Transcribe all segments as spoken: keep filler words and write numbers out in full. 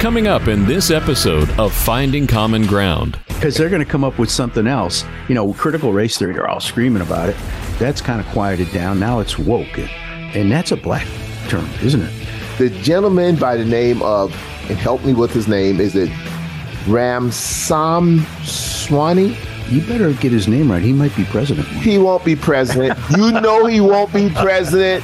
Coming up in this episode of Finding Common Ground. Because they're going to come up with something else. You know, critical race theory, they're all screaming about it. That's kind of quieted down. Now it's woke. And that's a black term, isn't it? The gentleman by the name of, and help me with his name, is it Ramaswamy? You better get his name right. He might be president. He won't be president. You know he won't be president.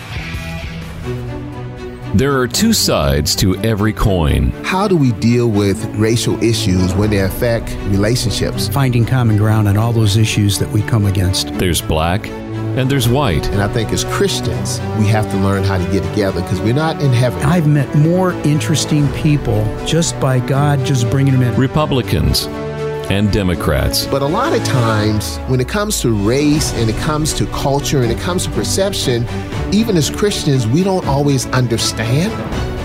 There are two sides to every coin. How do we deal with racial issues when they affect relationships? Finding common ground on all those issues that we come against. There's black and there's white. And I think as Christians, we have to learn how to get together because we're not in heaven. I've met more interesting people just by God just bringing them in. Republicans and Democrats. But a lot of times when it comes to race and it comes to culture and it comes to perception, even as Christians, we don't always understand.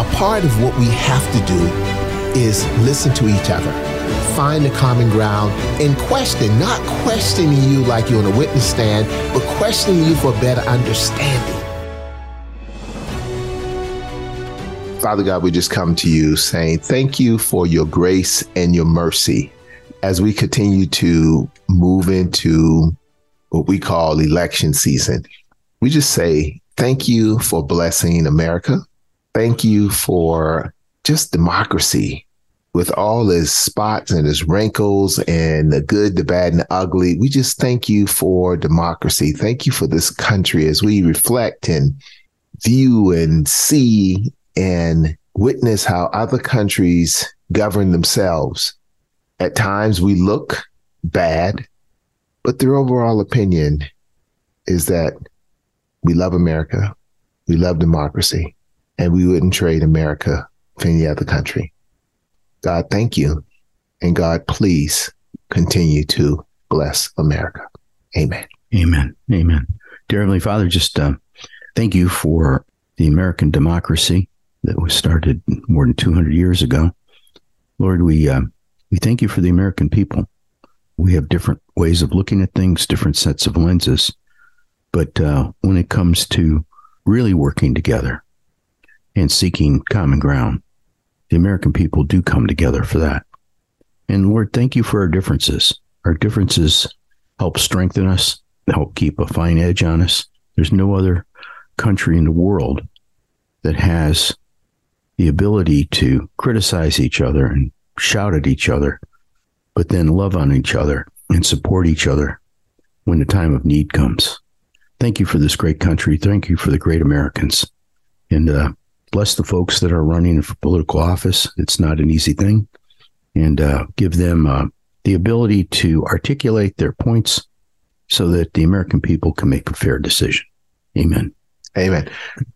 A part of what we have to do is listen to each other, find the common ground, and question, not questioning you like you're on a witness stand, but questioning you for better understanding. Father God, we just come to you saying thank you for your grace and your mercy as we continue to move into what we call election season. We just say thank you for blessing America. Thank you for just democracy with all its spots and its wrinkles and the good, the bad, and the ugly. We just thank you for democracy. Thank you for this country as we reflect and view and see and witness how other countries govern themselves. At times we look bad, but their overall opinion is that we love America, we love democracy. And we wouldn't trade America for any other country. God, thank you. And God, please continue to bless America. Amen. Amen. Amen. Dear Heavenly Father, just uh, thank you for the American democracy that was started more than two hundred years ago. Lord, we uh, we thank you for the American people. We have different ways of looking at things, different sets of lenses. But uh, when it comes to really working together, and seeking common ground, the American people do come together for that. And Lord, thank you for our differences. Our differences help strengthen us, help keep a fine edge on us. There's no other country in the world that has the ability to criticize each other and shout at each other, but then love on each other and support each other when the time of need comes. Thank you for this great country. Thank you for the great Americans. And, uh, Bless the folks that are running for political office. It's not an easy thing. And uh, give them uh, the ability to articulate their points so that the American people can make a fair decision. Amen. Amen.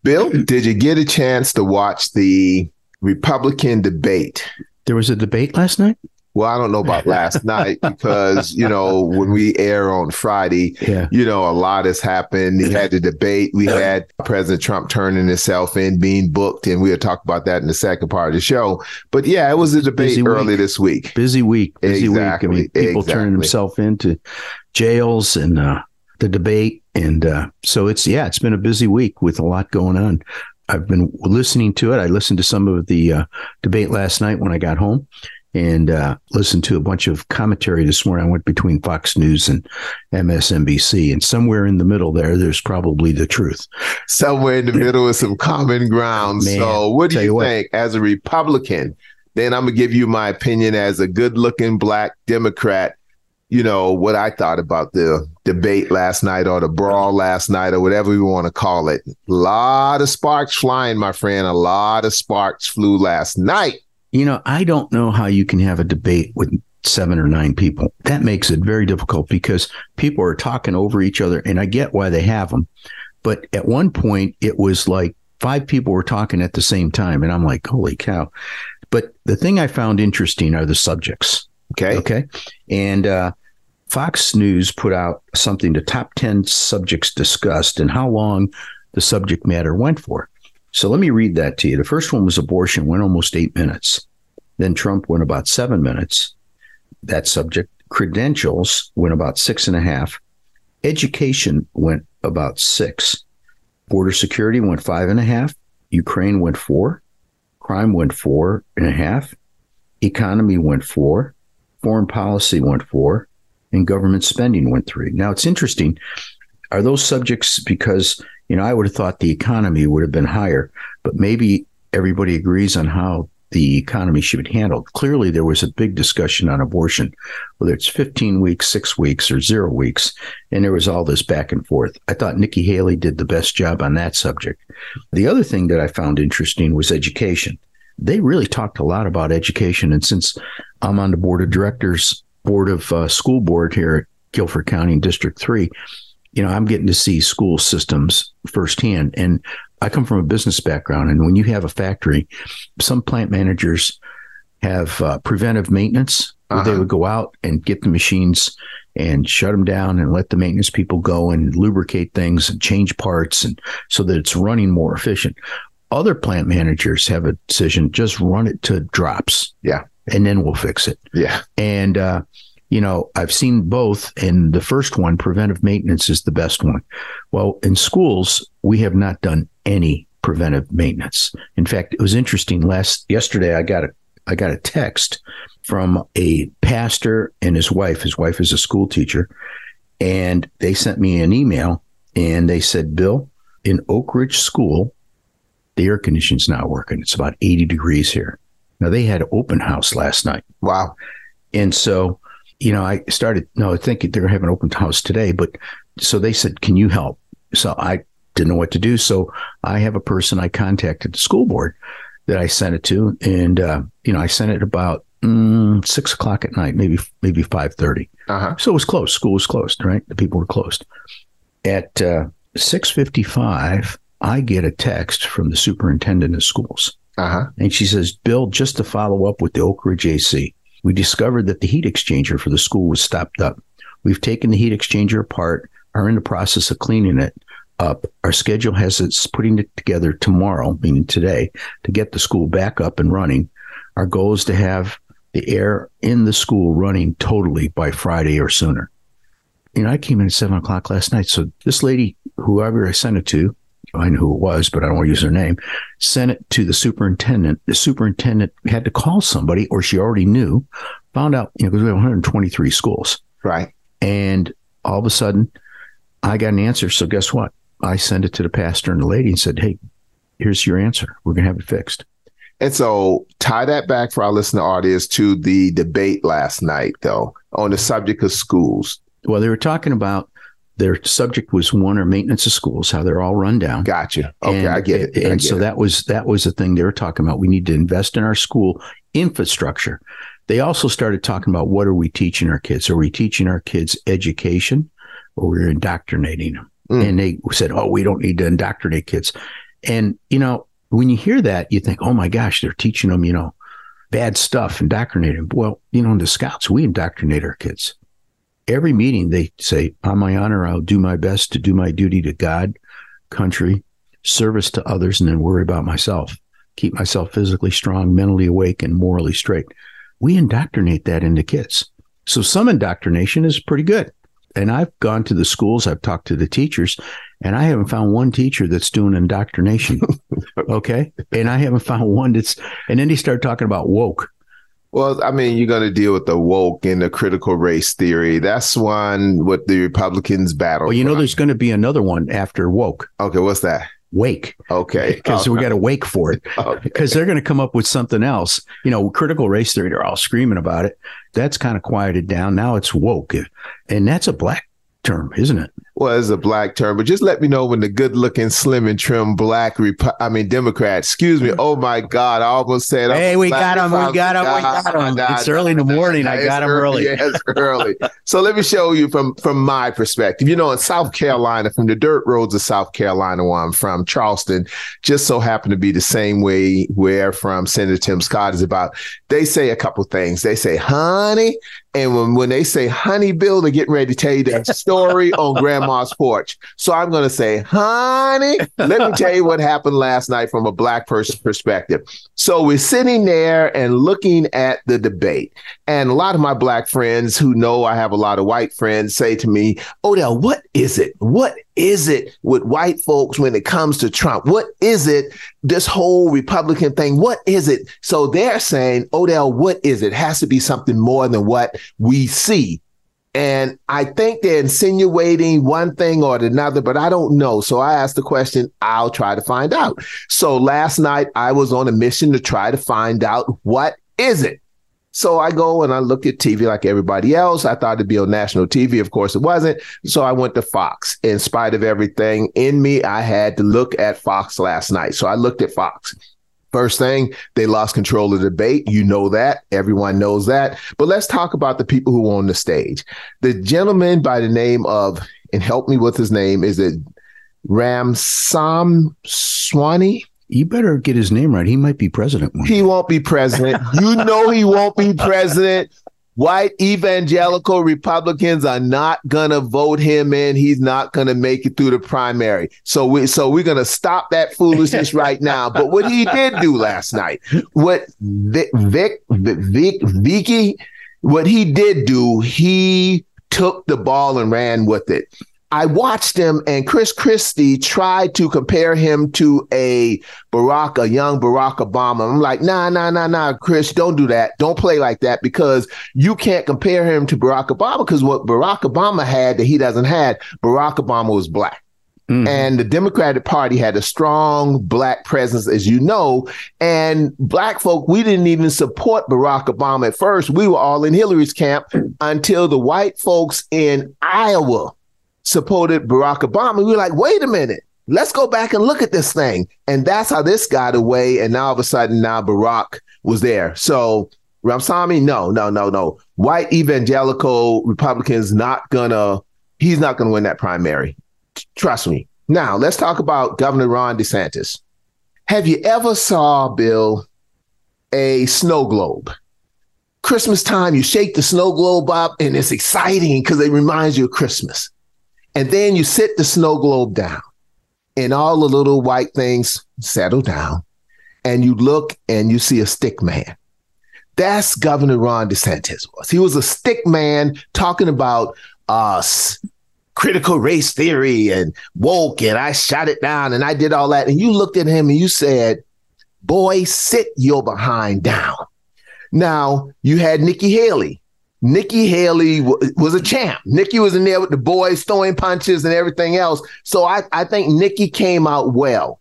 Bill, did you get a chance to watch the Republican debate? There was a debate last night? Well, I don't know about last night because, you know, when we air on Friday, yeah. you know, a lot has happened. We had the debate. We had President Trump turning himself in, being booked. And we'll talk about that in the second part of the show. But yeah, it was a debate Busy early week. this week. Busy week. Busy exactly. week. I mean, people exactly. turning themselves into jails and uh, the debate. And uh, so it's, yeah, it's been a busy week with a lot going on. I've been listening to it. I listened to some of the uh, debate last night when I got home. And uh, listened to a bunch of commentary this morning. I went between Fox News and M S N B C. And somewhere in the middle there, there's probably the truth. Somewhere in the middle is some common ground. Man, so what do you, you think what. as a Republican? Then I'm going to give you my opinion as a good-looking black Democrat. You know, what I thought about the debate last night or the brawl last night or whatever you want to call it. A lot of sparks flying, my friend. A lot of sparks flew last night. You know, I don't know how you can have a debate with seven or nine people. That makes it very difficult because people are talking over each other, and I get why they have them. But at one point, it was like five people were talking at the same time, and I'm like, holy cow. But the thing I found interesting are the subjects. Okay. Okay. And uh, Fox News put out something, the top ten subjects discussed and how long the subject matter went for. So let me read that to you. The first one was abortion, went almost eight minutes. Then Trump went about seven minutes. That subject. Credentials went about six and a half. Education went about six. Border security went five and a half. Ukraine went four. Crime went four and a half. Economy went four. Foreign policy went four. And government spending went three. Now, it's interesting. Are those subjects, because, you know, I would have thought the economy would have been higher, but maybe everybody agrees on how the economy should be handled. Clearly, there was a big discussion on abortion, whether it's fifteen weeks, six weeks, or zero weeks. And there was all this back and forth. I thought Nikki Haley did the best job on that subject. The other thing that I found interesting was education. They really talked a lot about education. And since I'm on the board of directors, board of uh, school board here at Guilford County District Three, you know, I'm getting to see school systems firsthand. And I come from a business background, and when you have a factory, some plant managers have uh, preventive maintenance. Uh-huh. They would go out and get the machines and shut them down and let the maintenance people go and lubricate things and change parts, and so that it's running more efficient. Other plant managers have a decision, just run it to drops. Yeah. And then we'll fix it. Yeah. And, uh, you know, I've seen both, and the first one, preventive maintenance, is the best one. Well, in schools, we have not done any preventive maintenance. In fact, it was interesting. Last yesterday, I got a I got a text from a pastor and his wife. His wife is a school teacher, and they sent me an email, and they said, "Bill, in Oak Ridge School, the air conditioning's not working. It's about eighty degrees here." Now, they had an open house last night. Wow. And so, you know, I started, no, I think they're having open house today, but so they said, "Can you help?" So I didn't know what to do. So I have a person I contacted the school board that I sent it to. And, uh, you know, I sent it about mm, six o'clock at night, maybe, maybe five thirty. Uh-huh. So it was closed. School was closed, right? The people were closed. At uh, six fifty-five, I get a text from the superintendent of schools. Uh-huh. And she says, "Bill, just to follow up with the Oak Ridge A C, we discovered that the heat exchanger for the school was stopped up. We've taken the heat exchanger apart, are in the process of cleaning it up. Our schedule has us putting it together tomorrow, meaning today, to get the school back up and running. Our goal is to have the air in the school running totally by Friday or sooner." You know, I came in at seven o'clock last night. So this lady, whoever I sent it to, I knew who it was, but I don't want to use her name, sent it to the superintendent. The superintendent had to call somebody, or she already knew, found out, you know, because we have one hundred twenty-three schools. Right. And all of a sudden, I got an answer. So guess what? I sent it to the pastor and the lady and said, "Hey, here's your answer. We're going to have it fixed." And so tie that back for our listener audience to the debate last night, though, on the subject of schools. Well, they were talking about, their subject was one or maintenance of schools, how they're all run down. Gotcha. Okay, and, I get it. I and get so it. that was that was the thing they were talking about. We need to invest in our school infrastructure. They also started talking about, what are we teaching our kids? Are we teaching our kids education, or we're indoctrinating them? Mm. And they said, "Oh, we don't need to indoctrinate kids." And, you know, when you hear that, you think, "Oh my gosh, they're teaching them, you know, bad stuff, indoctrinating." Well, you know, in the Scouts, we indoctrinate our kids. Every meeting they say, "On my honor, I'll do my best to do my duty to God, country, service to others, and then worry about myself. Keep myself physically strong, mentally awake, and morally straight." We indoctrinate that into kids. So some indoctrination is pretty good. And I've gone to the schools, I've talked to the teachers, and I haven't found one teacher that's doing indoctrination. Okay? And I haven't found one that's, and then they start talking about woke. Well, I mean, you're going to deal with the woke and the critical race theory. That's one with the Republicans battle. Well, you know, there's going to be another one after woke. Okay, what's that? Wake. Okay. Because okay. we got to wake for it. Okay. Because they're going to come up with something else. You know, critical race theory, they're all screaming about it. That's kind of quieted down. Now it's woke. And that's a black term, isn't it? was a black term, but just let me know when the good looking, slim and trim black, Repo- I mean, Democrat, excuse me. Oh my God. I almost said, I'm hey, we got, him, we got him. We got him. We got him. It's early in the morning. I got him early. Yes, early. So let me show you from, from my perspective, you know, in South Carolina, from the dirt roads of South Carolina, where I'm from, Charleston, just so happened to be the same way where from Senator Tim Scott is about. They say a couple things. They say, honey. And when, when they say, honey, Bill, they're getting ready to tell you that story on grandma's porch. So I'm going to say, honey, let me tell you what happened last night from a black person's perspective. So we're sitting there and looking at the debate. And a lot of my black friends who know I have a lot of white friends say to me, Odell, what is it? What is it with white folks when it comes to Trump? What is it? This whole Republican thing, what is it? So they're saying, Odell, what is it? It has to be something more than what we see. And I think they're insinuating one thing or another, but I don't know. So I asked the question, I'll try to find out. So last night I was on a mission to try to find out what is it. So I go and I look at T V like everybody else. I thought it'd be on national T V. Of course, it wasn't. So I went to Fox. In spite of everything in me, I had to look at Fox last night. So I looked at Fox. First thing, they lost control of the debate. You know that. Everyone knows that. But let's talk about the people who were on the stage. The gentleman by the name of, and help me with his name, is it Ramaswamy? You better get his name right. He might be president. One he day. Won't be president. You know he won't be president. White evangelical Republicans are not going to vote him in. He's not going to make it through the primary. So, we, so we're going to stop that foolishness right now. But what he did do last night, what Vic, Vic, Vic, Vicky, what he did do, he took the ball and ran with it. I watched him, and Chris Christie tried to compare him to a Barack, a young Barack Obama. I'm like, nah, nah, nah, nah, Chris, don't do that. Don't play like that, because you can't compare him to Barack Obama, because what Barack Obama had that he doesn't have, Barack Obama was black. Mm-hmm. And the Democratic Party had a strong black presence, as you know, and black folk, we didn't even support Barack Obama at first. We were all in Hillary's camp until the white folks in Iowa supported Barack Obama. We were like, wait a minute, let's go back and look at this thing. And that's how this got away. And now all of a sudden now Barack was there. So Ramaswamy, no, no, no, no. White evangelical Republicans not gonna, he's not gonna win that primary. Trust me. Now let's talk about Governor Ron DeSantis. Have you ever saw, Bill, a snow globe? Christmas time, you shake the snow globe up and it's exciting because it reminds you of Christmas. And then you sit the snow globe down and all the little white things settle down and you look and you see a stick man. That's Governor Ron DeSantis was. He was a stick man talking about uh, critical race theory and woke and I shot it down and I did all that. And you looked at him and you said, boy, sit your behind down. Now you had Nikki Haley. Nikki Haley w- was a champ. Nikki was in there with the boys throwing punches and everything else. So I, I think Nikki came out well.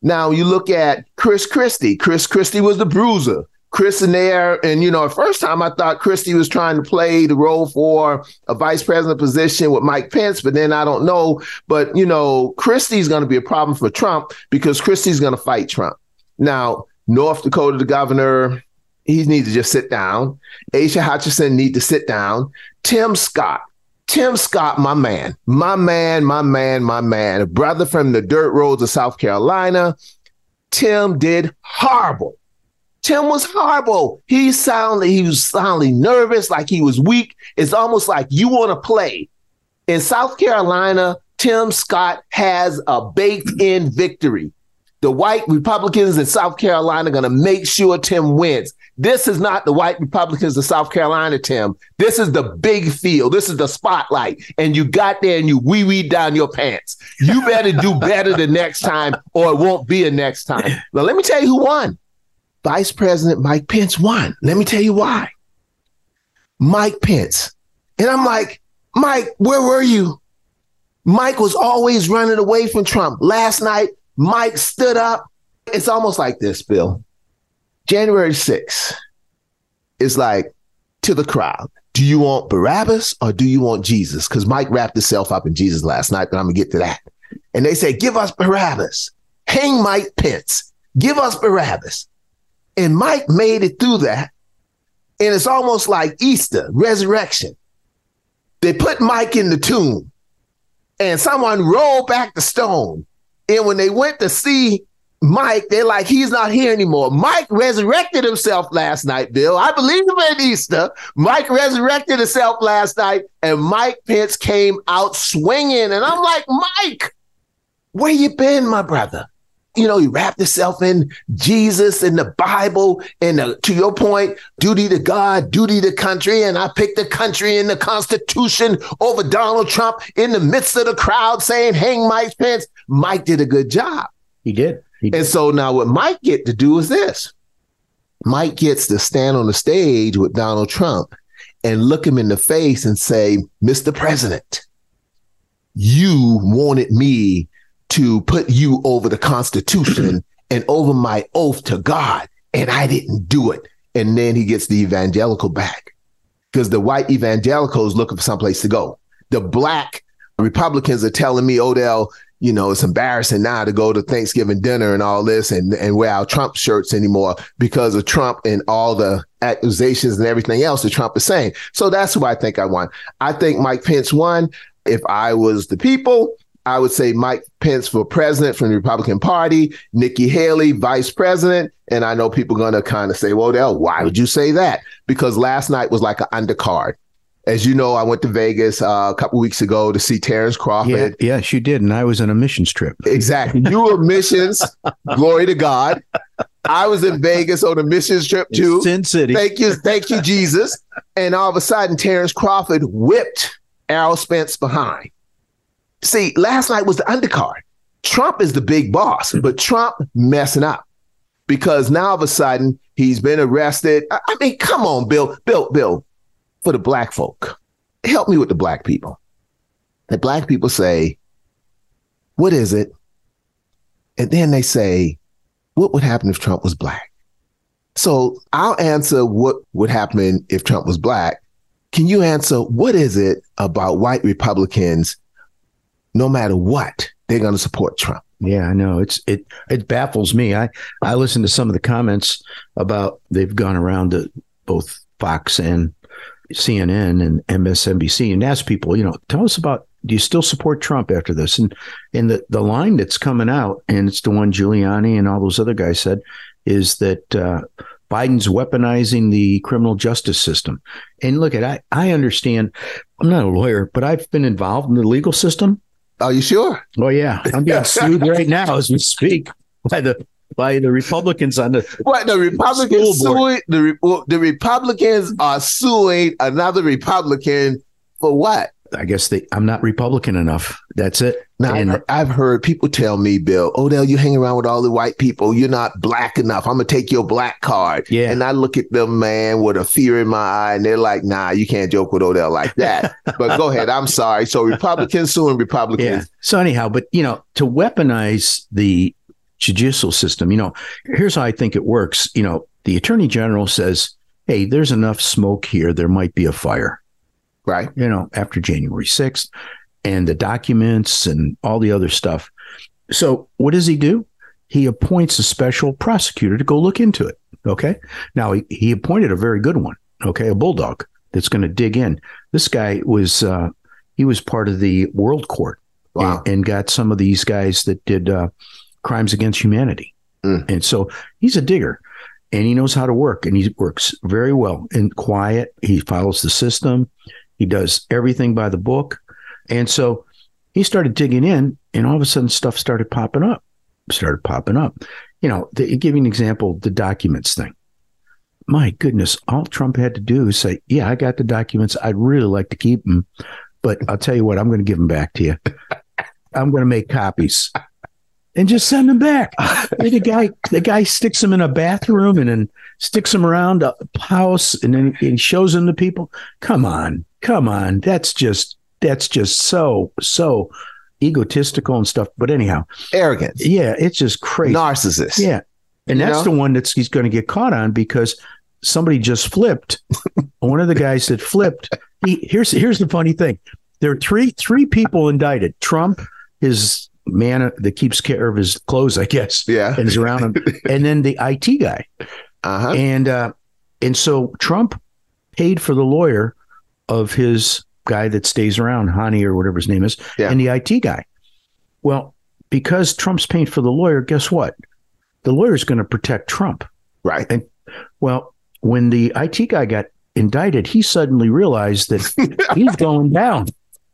Now you look at Chris Christie. Chris Christie was the bruiser. Chris in there, and you know, at first time I thought Christie was trying to play the role for a vice president position with Mike Pence, but then I don't know. But you know, Christie's going to be a problem for Trump because Christie's going to fight Trump. Now, North Dakota, the governor, he needs to just sit down. Asia Hutchinson needs to sit down. Tim Scott. Tim Scott, my man. My man, my man, my man. A brother from the dirt roads of South Carolina. Tim did horrible. Tim was horrible. He sounded, he was soundly nervous, like he was weak. It's almost like you want to play. In South Carolina, Tim Scott has a baked-in victory. The white Republicans in South Carolina are going to make sure Tim wins. This is not the white Republicans of South Carolina, Tim. This is the big field. This is the spotlight. And you got there and you wee-wee down your pants. You better do better the next time or it won't be a next time. Now, let me tell you who won. Vice President Mike Pence won. Let me tell you why. Mike Pence. And I'm like, Mike, where were you? Mike was always running away from Trump. Last night, Mike stood up. It's almost like this, Bill. January sixth is like to the crowd. Do you want Barabbas or do you want Jesus? Because Mike wrapped himself up in Jesus last night, but I'm going to get to that. And they say, give us Barabbas. Hang Mike Pence. Give us Barabbas. And Mike made it through that. And it's almost like Easter, resurrection. They put Mike in the tomb and someone rolled back the stone. And when they went to see Mike, they're like, he's not here anymore. Mike resurrected himself last night, Bill. I believe in Easter. Mike resurrected himself last night, and Mike Pence came out swinging. And I'm like, Mike, where you been, my brother? You know, he wrapped himself in Jesus and the Bible and the, to your point, duty to God, duty to country. And I picked the country and the Constitution over Donald Trump in the midst of the crowd saying, hang Mike Pence. Mike did a good job. He did. He did. And so now what Mike get to do is this. Mike gets to stand on the stage with Donald Trump and look him in the face and say, Mister President, you wanted me to put you over the Constitution and over my oath to God, and I didn't do it. And then he gets the evangelical back because the white evangelicals looking for someplace to go. The black Republicans are telling me, Odell, you know, it's embarrassing now to go to Thanksgiving dinner and all this and, and wear our Trump shirts anymore because of Trump and all the accusations and everything else that Trump is saying. So that's who I think I won. I think Mike Pence won. If I was the people, I would say Mike Pence for president from the Republican Party, Nikki Haley, vice president. And I know people are going to kind of say, well, Odell, why would you say that? Because last night was like an undercard. As you know, I went to Vegas uh, a couple weeks ago to see Terrence Crawford. Yeah, yes, you did. And I was on a missions trip. Exactly. You were missions. Glory to God. I was in Vegas on a missions trip, too. In Sin City. Thank you. Thank you, Jesus. And all of a sudden, Terrence Crawford whipped Errol Spence behind. See, last night was the undercard. Trump is the big boss, but Trump messing up because now all of a sudden he's been arrested. I, I mean, come on, Bill, Bill, Bill, for the black folk. Help me with the black people. The black people say, what is it? And then they say, what would happen if Trump was black? So I'll answer what would happen if Trump was black. Can you answer what is it about white Republicans? No matter what, they're going to support Trump. Yeah, I know. It's it it baffles me. I, I listened to some of the comments about they've gone around to both Fox and C N N and M S N B C and asked people, you know, tell us about, do you still support Trump after this? And and the, the line that's coming out, and it's the one Giuliani and all those other guys said, is that uh, Biden's weaponizing the criminal justice system. And look, at I, I understand, I'm not a lawyer, but I've been involved in the legal system. Are you sure? Oh, yeah. I'm getting sued right now as we speak by the by the Republicans on the what the Republicans suing the, the Republicans are suing another Republican for what? I guess they I'm not Republican enough. That's it. Now, and I've heard people tell me, Bill, Odell, you hang around with all the white people. You're not black enough. I'm going to take your black card. Yeah. And I look at them, man, with a fear in my eye. And they're like, nah, you can't joke with Odell like that. But go ahead. I'm sorry. So Republicans suing Republicans. Yeah. So anyhow, but, you know, to weaponize the judicial system, you know, here's how I think it works. You know, the attorney general says, hey, there's enough smoke here. There might be a fire. Right. You know, after January sixth and the documents and all the other stuff. So what does he do? He appoints a special prosecutor to go look into it. OK, now he, he appointed a very good one. OK, a bulldog that's going to dig in. This guy was uh, he was part of the World Court. Wow. and, and got some of these guys that did uh, crimes against humanity. Mm. And so he's a digger. And he knows how to work, and he works very well and quiet. He follows the system. He does everything by the book. And so he started digging in, and all of a sudden stuff started popping up, started popping up. You know, to give you an example, the documents thing. My goodness, all Trump had to do is say, yeah, I got the documents. I'd really like to keep them, but I'll tell you what, I'm going to give them back to you. I'm going to make copies. And just send them back. the guy, the guy sticks them in a bathroom and then sticks them around a house and then he shows them to people. Come on, come on. That's just that's just so so egotistical and stuff. But anyhow, arrogance. Yeah, it's just crazy. Narcissist. Yeah, and that's you know? the one that's he's going to get caught on because somebody just flipped. One of the guys that flipped. He, here's here's the funny thing. There are three three people indicted. Trump, his man that keeps care of his clothes, I guess. Yeah, and is around him. And then the I T guy. Uh-huh. And uh, and so Trump paid for the lawyer of his guy that stays around, Hani or whatever his name is, yeah. and the I T guy. Well, because Trump's paying for the lawyer, guess what? The lawyer is going to protect Trump. Right. And well, when the I T guy got indicted, he suddenly realized that he's going down.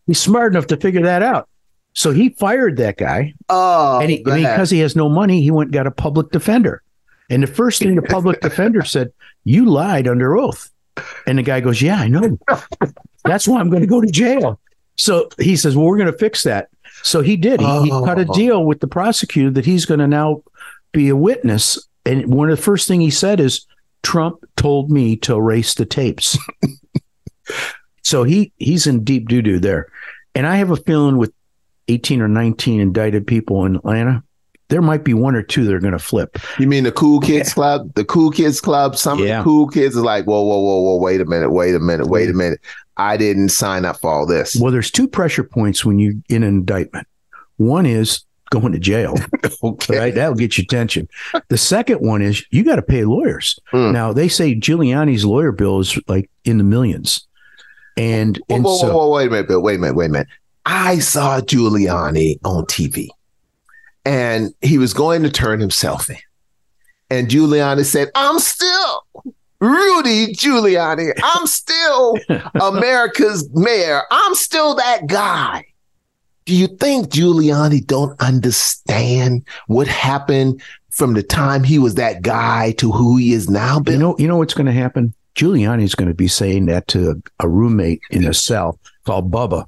He's smart enough to figure that out. So he fired that guy. Oh, and, he, and because he has no money, he went and got a public defender. And the first thing the public defender said, you lied under oath. And the guy goes, yeah, I know. That's why I'm going to go to jail. So he says, well, we're going to fix that. So he did. He, oh. he cut a deal with the prosecutor that he's going to now be a witness. And one of the first thing he said is, Trump told me to erase the tapes. So he he's in deep doo-doo there. And I have a feeling with eighteen or nineteen indicted people in Atlanta, there might be one or two that are going to flip. You mean the cool kids yeah. club? The cool kids club. Some yeah. of the cool kids are like, whoa, whoa, whoa, whoa, wait a minute, wait a minute, wait a minute. I didn't sign up for all this. Well, there's two pressure points when you're in an indictment. One is going to jail. Okay. Right? That'll get your attention. The second one is you got to pay lawyers. Mm. Now, they say Giuliani's lawyer bill is like in the millions. And, whoa, and whoa, so, whoa, whoa, wait a minute, Bill. Wait a minute, wait a minute. I saw Giuliani on T V. And he was going to turn himself in. And Giuliani said, I'm still Rudy Giuliani. I'm still America's mayor. I'm still that guy. Do you think Giuliani don't understand what happened from the time he was that guy to who he is now, Bill? You know, you know what's going to happen? Giuliani's going to be saying that to a roommate in a cell called Bubba.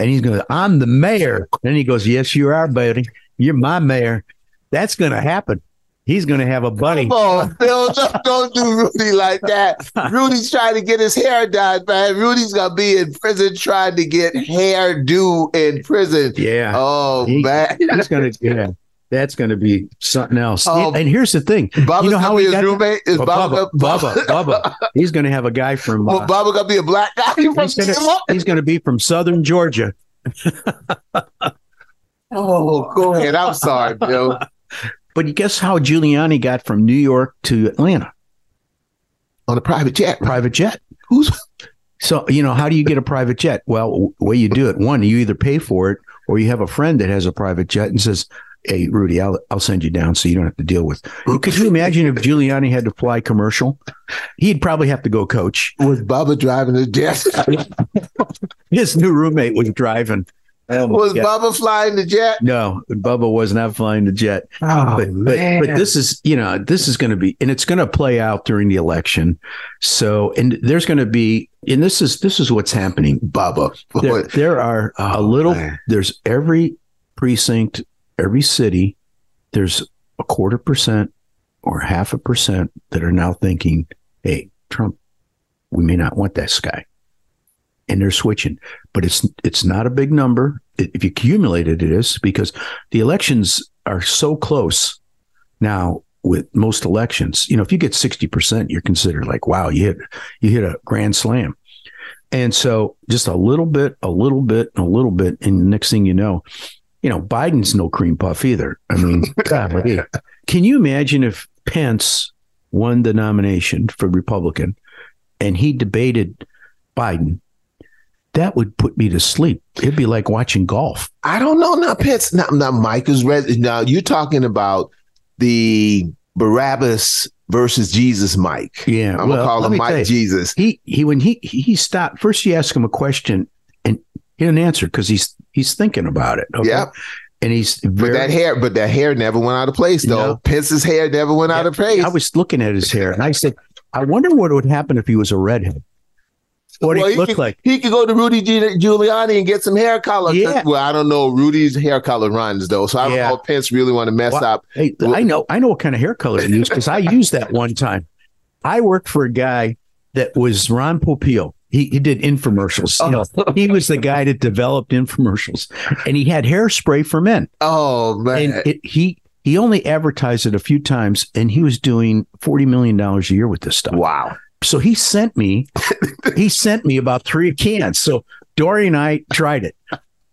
And he's going to, I'm the mayor. And he goes, yes, you are, buddy. You're my mayor. That's going to happen. He's going to have a buddy. Come on, Bill, don't, don't do Rudy like that. Rudy's trying to get his hair dyed, man. Rudy's going to be in prison trying to get hair due in prison. Yeah. Oh, he, man. He's gonna, yeah, that's going to be something else. Um, and here's the thing. Bubba's you know how he got his roommate? Is well, Bubba, Bubba, Bubba, Bubba. He's going to have a guy from... Uh, well, Bubba going to be a black guy from... He's gonna, he's going to be from southern Georgia. Oh, go ahead. I'm sorry, Bill. But guess how Giuliani got from New York to Atlanta? On a private jet. Private jet. Who's So, you know, how do you get a private jet? Well, the way you do it, one, you either pay for it or you have a friend that has a private jet and says, hey, Rudy, I'll, I'll send you down so you don't have to deal with it. Could you imagine if Giuliani had to fly commercial? He'd probably have to go coach. Was Bubba driving the jet? His new roommate was driving. Um, was yeah. Bubba flying the jet? No, Bubba was not flying the jet. Oh, but, man. But, but this is, you know, this is going to be, and it's going to play out during the election. So, and there's going to be, and this is, this is what's happening. Bubba. There, there are oh, a little, man. There's every precinct, every city, there's a quarter percent or half a percent that are now thinking, hey, Trump, we may not want this guy. And they're switching, but it's it's not a big number. If you accumulate it, it is, because the elections are so close now with most elections. You know, if you get sixty percent, you're considered like, wow, you hit you hit a grand slam. And so just a little bit, a little bit, a little bit. And the next thing you know, you know, Biden's no cream puff either. I mean, God, can you imagine if Pence won the nomination for Republican and he debated Biden? That would put me to sleep. It'd be like watching golf. I don't know. Now, Pence, now, now Mike is ready. Now, you're talking about the Barabbas versus Jesus Mike. Yeah. I'm well, going to call him Mike you, Jesus. He, he, when he, he stopped, first you ask him a question and he didn't answer because he's, he's thinking about it. Okay? Yeah. And he's very, but that hair, but that hair never went out of place, though. No. Pence's hair never went yeah, out of place. I was looking at his hair and I said, I wonder what would happen if he was a redhead. What well, it looked like. He could go to Rudy Giuliani and get some hair color. Yeah. Well, I don't know. Rudy's hair color runs, though. So I don't yeah. know if Pence really want to mess well, up. Hey, well, I know I know what kind of hair color he used because I used that one time. I worked for a guy that was Ron Popeil. He, he did infomercials. Oh. You know, he was the guy that developed infomercials. And he had hairspray for men. Oh, man. And it, he He only advertised it a few times, and he was doing forty million dollars a year with this stuff. Wow. So he sent me, he sent me about three cans. So Dory and I tried it,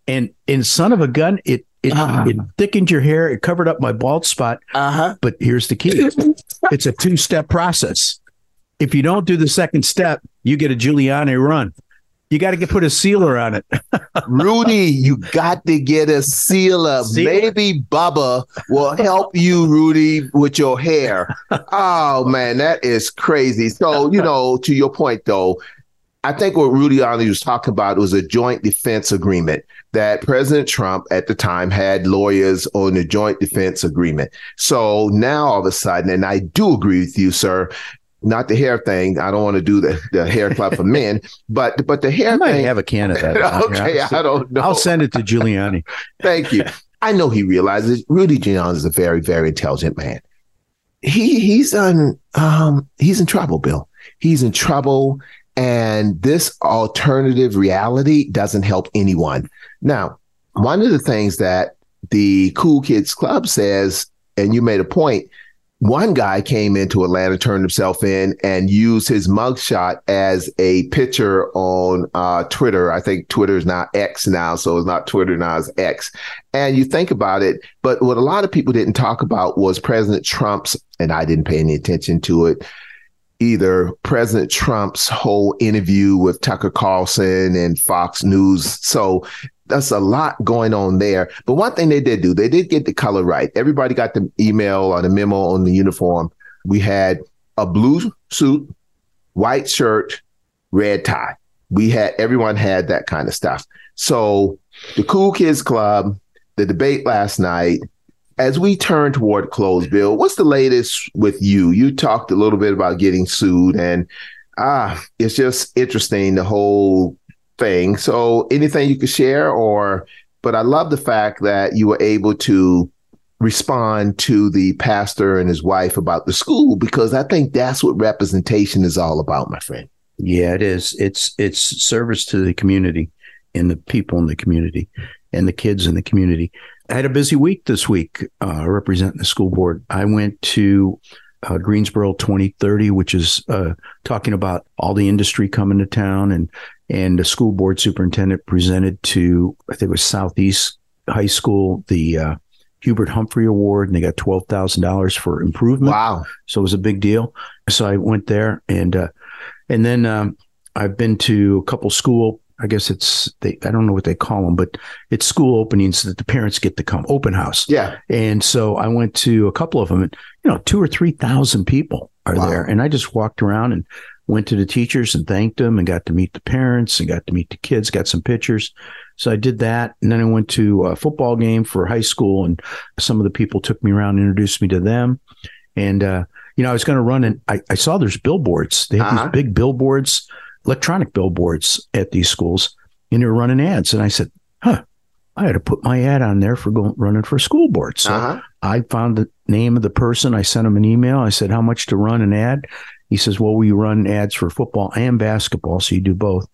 and in son of a gun, it, it, uh-huh. it thickened your hair. It covered up my bald spot, uh-huh. but here's the key. It's a two-step process. If you don't do the second step, you get a Giuliani run. You got to get put a sealer on it. Rudy, you got to get a sealer. sealer. Maybe Bubba will help you, Rudy, with your hair. Oh, man, that is crazy. So, you know, to your point, though, I think what Rudy Giuliani was talking about was a joint defense agreement that President Trump at the time had lawyers on the joint defense agreement. So now all of a sudden, and I do agree with you, sir, not the hair thing. I don't want to do the, the hair club for men, but but the hair I might thing. Might have a can of that. Okay, I don't know. I'll send it to Giuliani. Thank you. I know he realizes Rudy Giuliani is a very, very intelligent man. He he's on um he's in trouble, Bill. He's in trouble, and this alternative reality doesn't help anyone. Now, one of the things that the Cool Kids Club says, and you made a point. One guy came into Atlanta, turned himself in, and used his mugshot as a picture on uh, Twitter. I think Twitter is now X now, so it's not Twitter now, it's X. And you think about it, but what a lot of people didn't talk about was President Trump's, and I didn't pay any attention to it either, President Trump's whole interview with Tucker Carlson and Fox News. So that's a lot going on there. But one thing they did do, they did get the color right. Everybody got the email or the memo on the uniform. We had a blue suit, white shirt, red tie. We had, everyone had that kind of stuff. So the Cool Kids Club, the debate last night, as we turn toward close, Bill, what's the latest with you? You talked a little bit about getting sued, and ah, it's just interesting, the whole thing. So anything you could share? Or, but I love the fact that you were able to respond to the pastor and his wife about the school, because I think that's what representation is all about, my friend. Yeah, it is. It's it's service to the community and the people in the community and the kids in the community. I had a busy week this week uh, representing the school board. I went to Uh, Greensboro twenty thirty, which is uh, talking about all the industry coming to town, and and the school board superintendent presented to, I think it was Southeast High School, the uh, Hubert Humphrey Award, and they got twelve thousand dollars for improvement. Wow. So it was a big deal. So I went there, and uh, and then um, I've been to a couple school, I guess it's, they, I don't know what they call them, but it's school openings that the parents get to come, open house. Yeah. And so I went to a couple of them, and, you know, two or three thousand people are wow. there. And I just walked around and went to the teachers and thanked them, and got to meet the parents and got to meet the kids, got some pictures. So I did that. And then I went to a football game for high school, and some of the people took me around and introduced me to them. And, uh, you know, I was going to run, and I, I saw there's billboards. They have uh-huh. these big billboards, electronic billboards at these schools, and they were running ads. And I said, huh, I had to put my ad on there for going running for school board. So uh-huh. I found the name of the person. I sent him an email. I said, how much to run an ad? He says, well, we run ads for football and basketball, so you do both.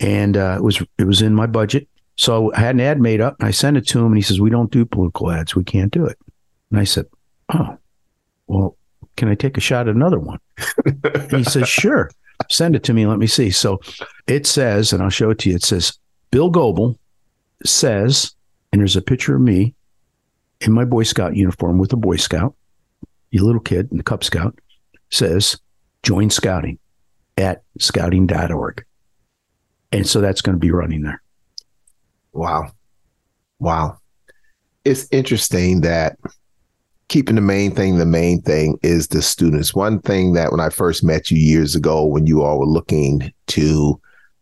And uh, it was it was in my budget. So I had an ad made up, and I sent it to him, and he says, we don't do political ads. We can't do it. And I said, oh, well, can I take a shot at another one? And he says, sure. Send it to me. Let me see. So it says, and I'll show it to you. It says, Bill Goebel says, and there's a picture of me in my Boy Scout uniform with a Boy Scout, a little kid and the Cub Scout, says, join scouting at scouting dot org. And so that's going to be running there. Wow. Wow. It's interesting that keeping the main thing, the main thing is the students. One thing that when I first met you years ago, when you all were looking to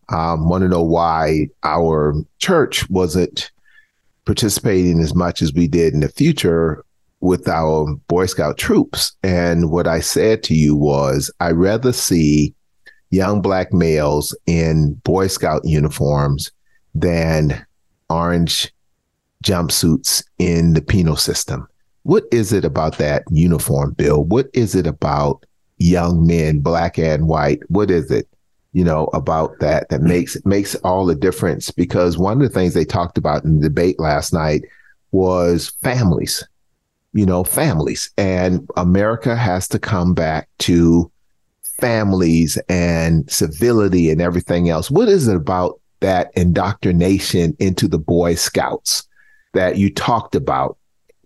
um, want to know why our church wasn't participating as much as we did in the future with our Boy Scout troops. And what I said to you was, I'd rather see young black males in Boy Scout uniforms than orange jumpsuits in the penal system. What is it about that uniform, Bill? What is it about young men, black and white? What is it, you know, about that that makes makes all the difference? Because one of the things they talked about in the debate last night was families. you know, families. And America has to come back to families and civility and everything else. What is it about that indoctrination into the Boy Scouts that you talked about,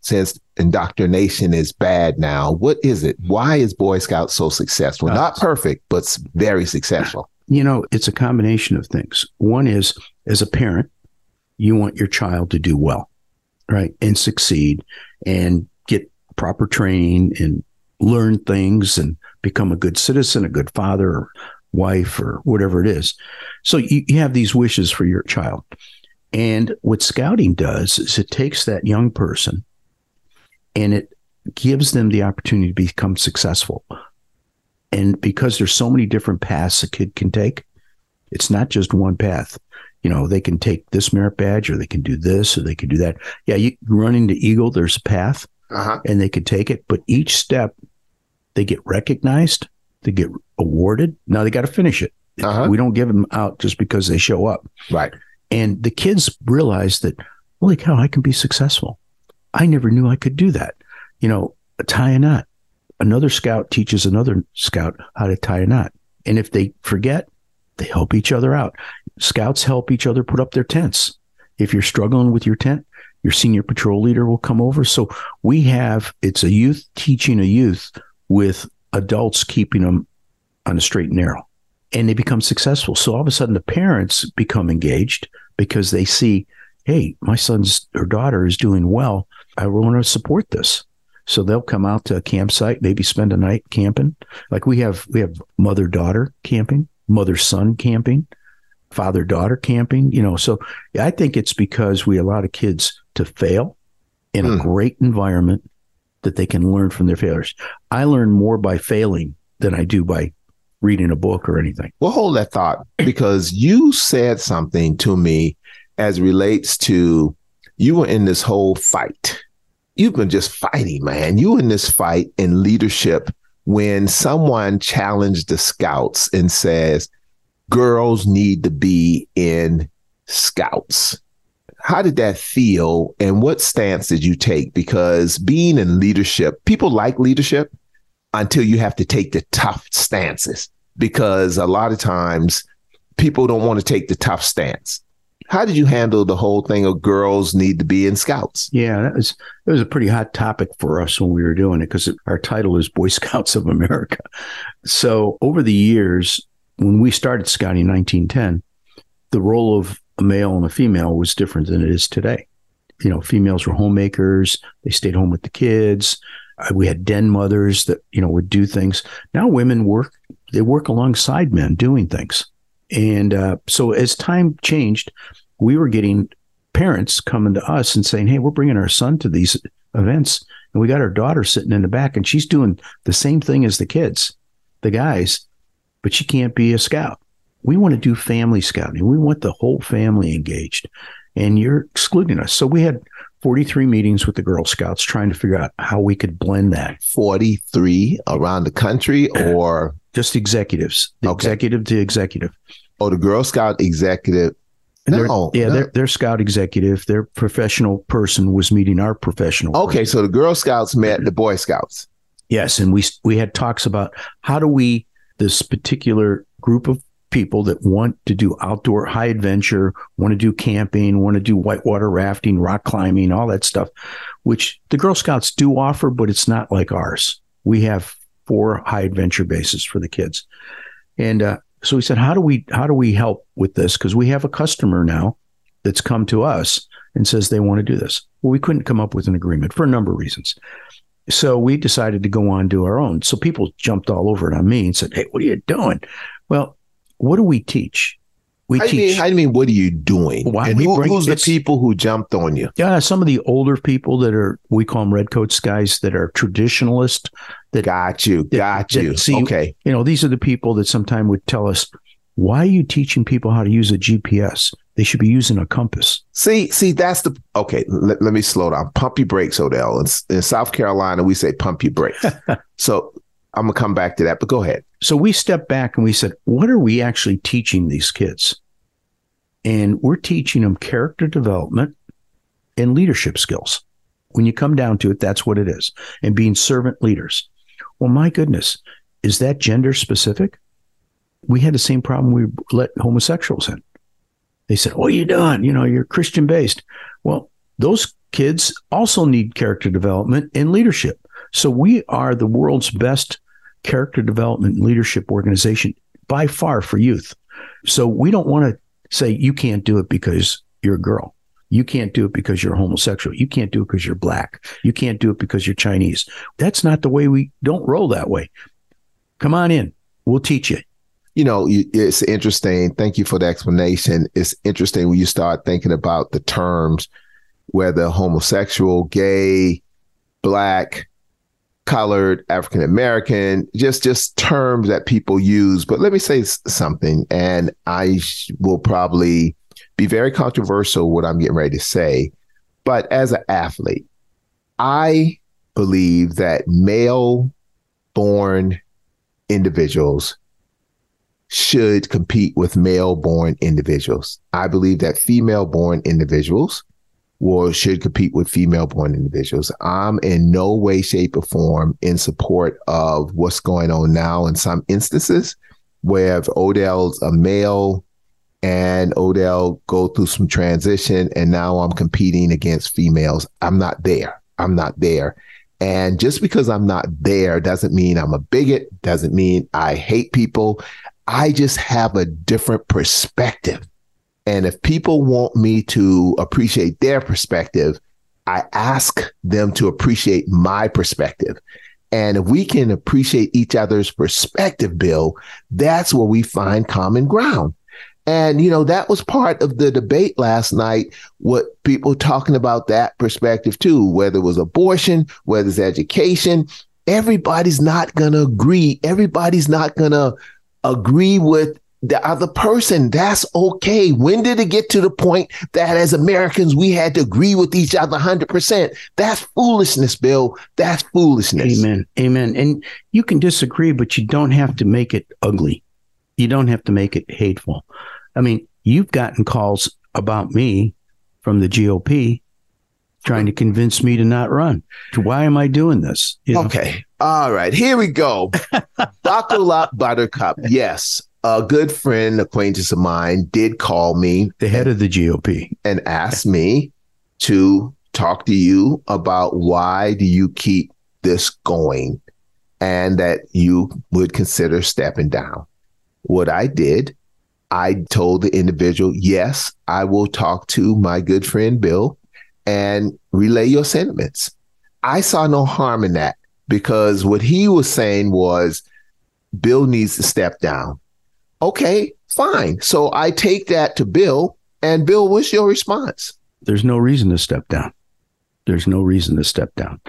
since indoctrination is bad now? What is it? Why is Boy Scouts so successful? Not perfect, but very successful. You know, it's a combination of things. One is, as a parent, you want your child to do well, right? And succeed and get proper training and learn things and become a good citizen, a good father or wife or whatever it is. So you, you have these wishes for your child. And what scouting does is it takes that young person and it gives them the opportunity to become successful. And because there's so many different paths a kid can take, it's not just one path. You know, they can take this merit badge, or they can do this, or they can do that. Yeah, you run into Eagle, there's a path, uh-huh. and they can take it. But each step, they get recognized, they get awarded. Now they got to finish it. Uh-huh. We don't give them out just because they show up. Right. And the kids realize that, holy cow, I can be successful. I never knew I could do that. You know, tie a knot. Another scout teaches another scout how to tie a knot. And if they forget, they help each other out. Scouts help each other put up their tents. If you're struggling with your tent, your senior patrol leader will come over. So we have, it's a youth teaching a youth with adults keeping them on a straight and narrow. And they become successful. So all of a sudden the parents become engaged because they see, hey, my son's or daughter is doing well. I want to support this. So they'll come out to a campsite, maybe spend a night camping. Like we have, we have mother-daughter camping, mother-son camping, father-daughter camping, you know. So I think it's because we allow the kids to fail in mm. a great environment that they can learn from their failures. I learn more by failing than I do by reading a book or anything. Well, hold that thought, because you said something to me as relates to, you were in this whole fight. You've been just fighting, man. You were in this fight in leadership when someone challenged the scouts and says, girls need to be in scouts. How did that feel? And what stance did you take? Because being in leadership, people like leadership until you have to take the tough stances, because a lot of times people don't want to take the tough stance. How did you handle the whole thing of girls need to be in scouts? Yeah, that was, that was a pretty hot topic for us when we were doing it, because our title is Boy Scouts of America. So over the years, when we started scouting in nineteen ten, the role of a male and a female was different than it is today. You know, females were homemakers. They stayed home with the kids. We had den mothers that, you know, would do things. Now women work. They work alongside men doing things. And uh, so as time changed, we were getting parents coming to us and saying, hey, we're bringing our son to these events, and we got our daughter sitting in the back, and she's doing the same thing as the kids, the guys, but she can't be a scout. We want to do family scouting. We want the whole family engaged, and you're excluding us. So we had forty-three meetings with the Girl Scouts trying to figure out how we could blend that. forty-three around the country, or... Just executives, the okay. executive to executive. Oh, the Girl Scout executive. No, they're, yeah, no. Their, their scout executive, their professional person was meeting our professional. Okay, person. So the Girl Scouts met the Boy Scouts. Yes, and we we had talks about how do we, this particular group of people that want to do outdoor high adventure, want to do camping, want to do whitewater rafting, rock climbing, all that stuff, which the Girl Scouts do offer, but it's not like ours. We have four high adventure bases for the kids. And uh, so we said, how do we how do we help with this? Because we have a customer now that's come to us and says they want to do this. Well, we couldn't come up with an agreement for a number of reasons. So we decided to go on to our own. So people jumped all over it on me and said, hey, what are you doing? Well, what do we teach? We I teach. Mean, I mean, what are you doing? Why and who, bring, who's the people who jumped on you? Yeah, some of the older people that are, we call them redcoats guys, that are traditionalist. That, got you, that, got that, you. That see, okay. You know, these are the people that sometimes would tell us, why are you teaching people how to use a G P S? They should be using a compass. See, see, that's the, okay, let, let me slow down. Pump your brakes, Odell. In, in South Carolina, we say pump your brakes. So I'm going to come back to that, but go ahead. So we stepped back and we said, what are we actually teaching these kids? And we're teaching them character development and leadership skills. When you come down to it, that's what it is. And being servant leaders. Well, my goodness, is that gender specific? We had the same problem we let homosexuals in. They said, "What are you doing? You know, you're Christian based." Well, those kids also need character development and leadership. So we are the world's best character development and leadership organization by far for youth. So we don't want to say you can't do it because you're a girl. You can't do it because you're homosexual. You can't do it because you're black. You can't do it because you're Chinese. That's not the way. We don't roll that way. Come on in. We'll teach you. You know, it's interesting. Thank you for the explanation. It's interesting when you start thinking about the terms, whether homosexual, gay, black, colored, African-American, just just terms that people use. But let me say something, and I will probably be very controversial what I'm getting ready to say. But as an athlete, I believe that male-born individuals should compete with male-born individuals. I believe that female-born individuals will, should compete with female-born individuals. I'm in no way, shape, or form in support of what's going on now in some instances where if Odell's a male and Odell go through some transition and now I'm competing against females. I'm not there. I'm not there. And just because I'm not there doesn't mean I'm a bigot, doesn't mean I hate people. I just have a different perspective. And if people want me to appreciate their perspective, I ask them to appreciate my perspective. And if we can appreciate each other's perspective, Bill, that's where we find common ground. And, you know, that was part of the debate last night, what people talking about that perspective too, whether it was abortion, whether it's education, everybody's not going to agree. Everybody's not going to agree with the other person. That's okay. When did it get to the point that as Americans, we had to agree with each other one hundred percent? That's foolishness, Bill. That's foolishness. Amen. Amen. And you can disagree, but you don't have to make it ugly. You don't have to make it hateful. I mean, you've gotten calls about me from the G O P trying to convince me to not run. Why am I doing this? You know? Okay. All right. Here we go. Buckle up, Buttercup. Yes. A good friend, acquaintance of mine, did call me. The head of the G O P. And asked me to talk to you about why do you keep this going and that you would consider stepping down. What I did, I told the individual, yes, I will talk to my good friend, Bill, and relay your sentiments. I saw no harm in that because what he was saying was Bill needs to step down. Okay, fine. So I take that to Bill, and Bill, what's your response? There's no reason to step down. There's no reason to step down.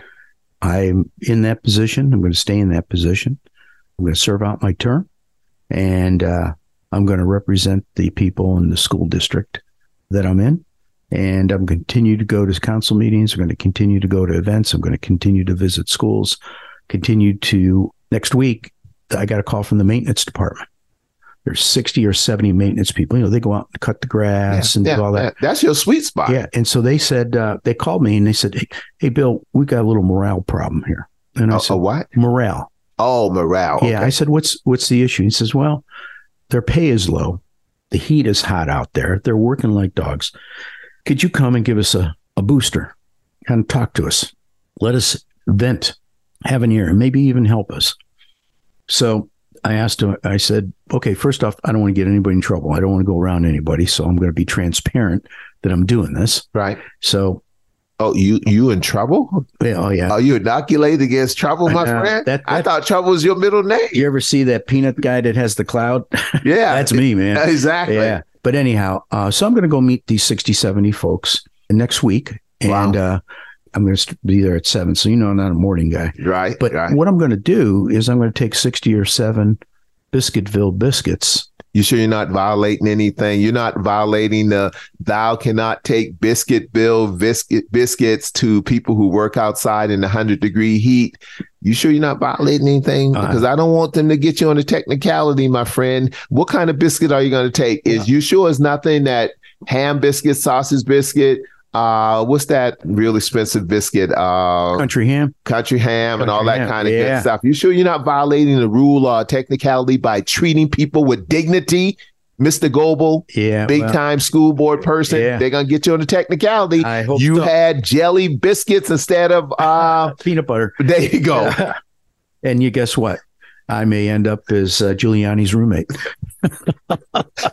I'm in that position. I'm going to stay in that position. I'm going to serve out my term, and uh, I'm going to represent the people in the school district that I'm in. And I'm going to continue to go to council meetings. I'm going to continue to go to events. I'm going to continue to visit schools, continue to next week. I got a call from the maintenance department. There's sixty or seventy maintenance people. You know, they go out and cut the grass yeah, and yeah, do all that. That's your sweet spot. Yeah. And so they said, uh, they called me and they said, Hey, hey Bill, we got a little morale problem here. And I oh, said, a what? Morale. Oh, morale. Okay. Yeah. I said, what's, what's the issue? He says, well, their pay is low. The heat is hot out there. They're working like dogs. Could you come and give us a, a booster? Kind of talk to us. Let us vent, have an ear, and maybe even help us. So I asked him, I said, okay, first off, I don't want to get anybody in trouble. I don't want to go around anybody. So I'm going to be transparent that I'm doing this. Right. So. Oh, you you in trouble? Yeah, oh, yeah. Are you inoculated against trouble, my uh, friend? That, that, I thought trouble was your middle name. You ever see that peanut guy that has the cloud? Yeah. That's me, man. Exactly. Yeah. But anyhow, uh, so I'm going to go meet these sixty, seventy folks next week. And wow. uh, I'm going to be there at seven. So, you know, I'm not a morning guy. Right. But right. what I'm going to do is I'm going to take sixty or seven Biscuitville biscuits. You sure you're not violating anything? You're not violating the thou cannot take Biscuitville biscuit biscuits to people who work outside in the one hundred degree heat. You sure you're not violating anything? Because uh, I don't want them to get you on the technicality, my friend. What kind of biscuit are you going to take? Is yeah. you sure it's nothing that ham biscuit, sausage biscuit, uh, what's that real expensive biscuit? Uh, country ham. Country ham country and all that ham. kind of yeah. good stuff. You sure you're not violating the rule or technicality by treating people with dignity? Mister Goebel, yeah, big well, time school board person. Yeah. They're going to get you on the technicality. I hope you so. had jelly biscuits instead of uh, peanut butter. There you go. Yeah. And you guess what? I may end up as uh, Giuliani's roommate. No,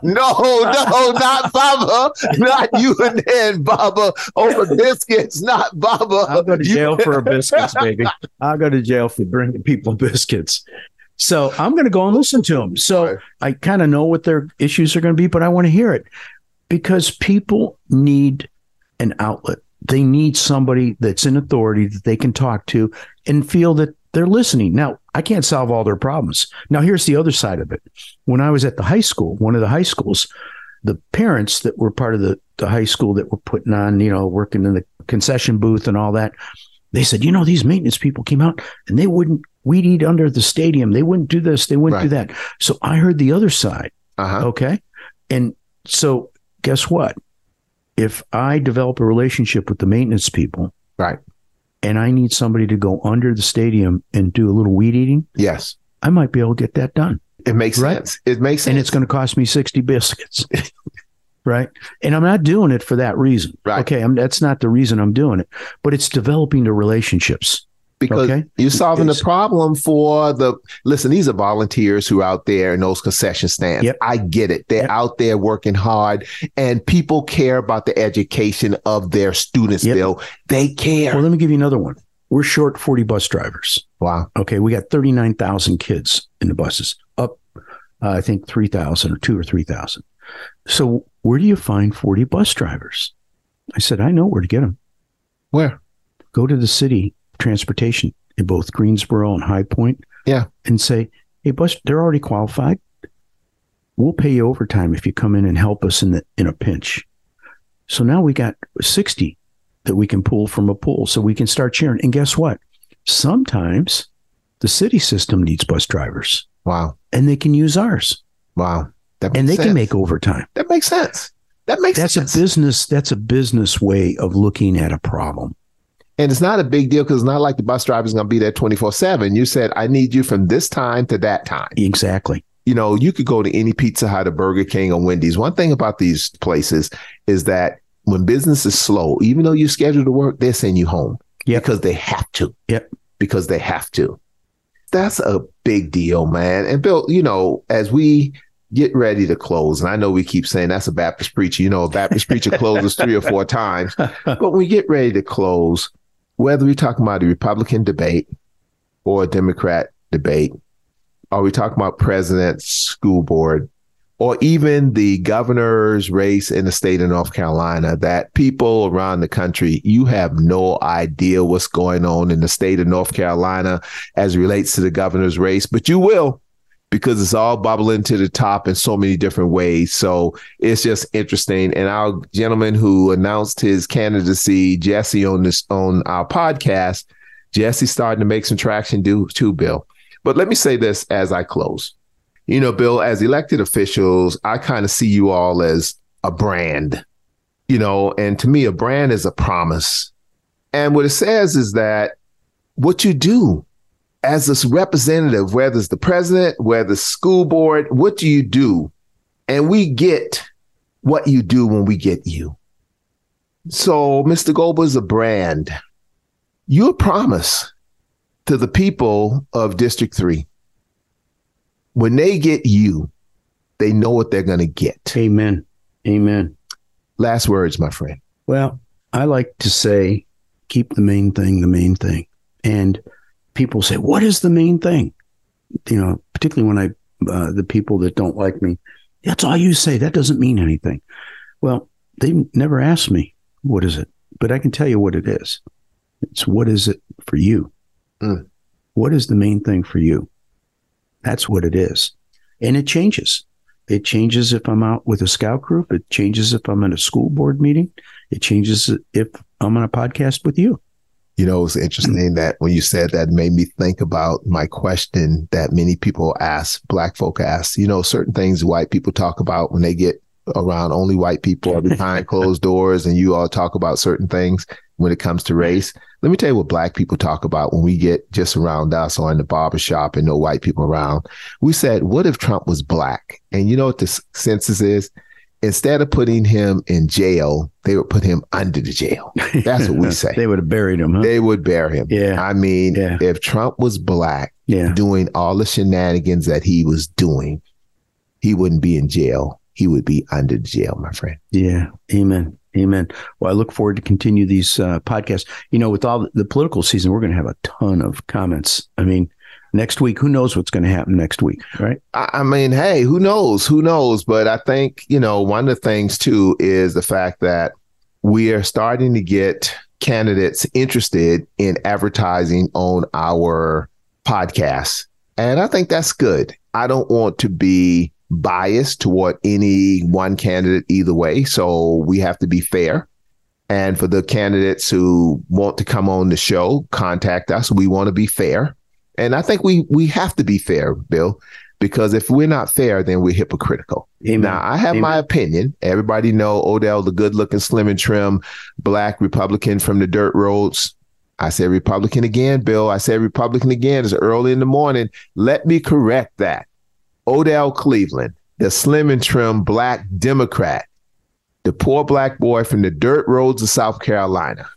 no, not Baba. Not you and then Baba over biscuits, not Baba. I'll go to jail for a biscuits, baby. I'll go to jail for bringing people biscuits. So I'm going to go and listen to them. So I kind of know what their issues are going to be, but I want to hear it because people need an outlet. They need somebody that's in authority that they can talk to and feel that they're listening. Now, I can't solve all their problems. Now, here's the other side of it. When I was at the high school, one of the high schools, the parents that were part of the, the high school that were putting on, you know, working in the concession booth and all that, they said, you know, these maintenance people came out and they wouldn't weed eat under the stadium. They wouldn't do this. They wouldn't right. do that. So I heard the other side. Uh-huh. Okay. And so guess what? If I develop a relationship with the maintenance people, right, and I need somebody to go under the stadium and do a little weed eating, yes, I might be able to get that done. It makes right? sense. It makes sense. And it's going to cost me sixty biscuits. Right. And I'm not doing it for that reason. Right. Okay. I'm, that's not the reason I'm doing it, but it's developing the relationships. Because okay. you're solving the problem for the, listen, these are volunteers who are out there in those concession stands. Yep. I get it. They're yep. out there working hard and people care about the education of their students, yep. Bill. They care. Well, let me give you another one. We're short forty bus drivers. Wow. Okay. We got thirty-nine thousand kids in the buses, up, uh, I think, three thousand or two or three thousand. So where do you find forty bus drivers? I said, I know where to get them. Where? Go to the city transportation in both Greensboro and High Point. Yeah. And say, hey, bus, they're already qualified. We'll pay you overtime if you come in and help us in the in a pinch. So now we got sixty that we can pull from a pool so we can start sharing. And guess what? Sometimes the city system needs bus drivers. Wow. And they can use ours. Wow. And they sense. can make overtime. That makes sense. That makes that's sense. That's a business. That's a business way of looking at a problem. And it's not a big deal because it's not like the bus driver is going to be there twenty-four seven. You said, I need you from this time to that time. Exactly. You know, you could go to any Pizza Hut or Burger King or Wendy's. One thing about these places is that when business is slow, even though you schedule to work, they send you home yep. because they have to. Yep. Because they have to. That's a big deal, man. And Bill, you know, as we get ready to close. And I know we keep saying that's a Baptist preacher. You know, a Baptist preacher closes three or four times. But when we get ready to close, whether we're talking about a Republican debate or a Democrat debate, or we're talking about president's school board, or even the governor's race in the state of North Carolina, that people around the country, you have no idea what's going on in the state of North Carolina as it relates to the governor's race, but you will. Because it's all bubbling to the top in so many different ways. So it's just interesting. And our gentleman who announced his candidacy, Jesse, on this on our podcast, Jesse's starting to make some traction due to Bill. But let me say this as I close. You know, Bill, as elected officials, I kind of see you all as a brand, you know, and to me, a brand is a promise. And what it says is that what you do as this representative, whether it's the president, whether it's school board, what do you do? And we get what you do when we get you. So Mister Goebel is a brand. You're a promise to the people of District three. When they get you, they know what they're going to get. Amen. Amen. Last words, my friend. Well, I like to say, keep the main thing the main thing. And people say, what is the main thing? You know, particularly when I, uh, the people that don't like me, that's all you say. That doesn't mean anything. Well, they never asked me, what is it? But I can tell you what it is. It's what is it for you? Mm. What is the main thing for you? That's what it is. And it changes. It changes if I'm out with a scout group. It changes if I'm in a school board meeting. It changes if I'm on a podcast with you. You know, it's interesting that when you said that, it made me think about my question that many people ask, Black folk ask, you know, certain things white people talk about when they get around only white people or behind closed doors, and you all talk about certain things when it comes to race. Let me tell you what black people talk about when we get just around us or in the barbershop and no white people around. We said, what if Trump was black? And you know what the census is? Instead of putting him in jail, they would put him under the jail. That's what we say. They would have buried him. Huh? They would bury him. Yeah. I mean, yeah. if Trump was black, yeah. doing all the shenanigans that he was doing, he wouldn't be in jail. He would be under jail, my friend. Yeah. Amen. Amen. Well, I look forward to continue these uh, podcasts. You know, with all the political season, we're going to have a ton of comments. I mean, next week, who knows what's going to happen next week, right? I, I mean, hey, who knows? Who knows? But I think, you know, one of the things, too, is the fact that we are starting to get candidates interested in advertising on our podcasts. And I think that's good. I don't want to be biased toward any one candidate either way. So we have to be fair. And for the candidates who want to come on the show, contact us. We want to be fair. And I think we we have to be fair, Bill, because if we're not fair, then we're hypocritical. Amen. Now, I have Amen. my opinion. Everybody know Odell, the good looking, slim and trim, black Republican from the dirt roads. I said Republican again, Bill. I said Republican again. It's early in the morning. Let me correct that. Odell Cleveland, the slim and trim black Democrat, the poor black boy from the dirt roads of South Carolina,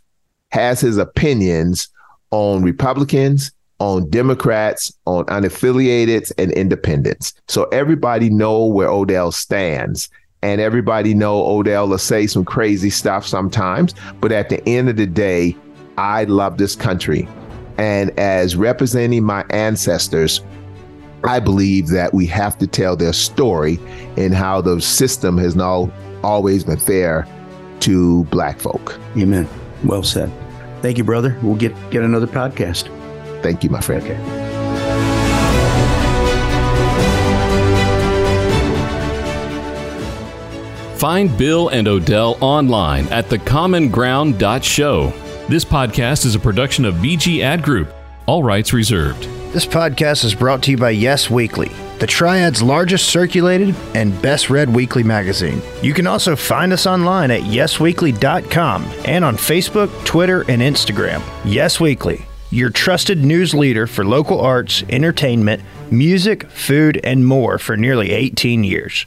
has his opinions on Republicans, on Democrats, on unaffiliateds and independents. So everybody know where Odell stands, and everybody know Odell will say some crazy stuff sometimes. But at the end of the day, I love this country. And as representing my ancestors, I believe that we have to tell their story and how the system has not always been fair to black folk. Amen. Well said. Thank you, brother. We'll get, get another podcast. Thank you, my friend. Okay. Find Bill and Odell online at the common ground dot show. This podcast is a production of B G Ad Group. All rights reserved. This podcast is brought to you by Yes Weekly, the Triad's largest circulated and best read weekly magazine. You can also find us online at yes weekly dot com and on Facebook, Twitter, and Instagram. Yes Weekly, your trusted news leader for local arts, entertainment, music, food, and more for nearly eighteen years.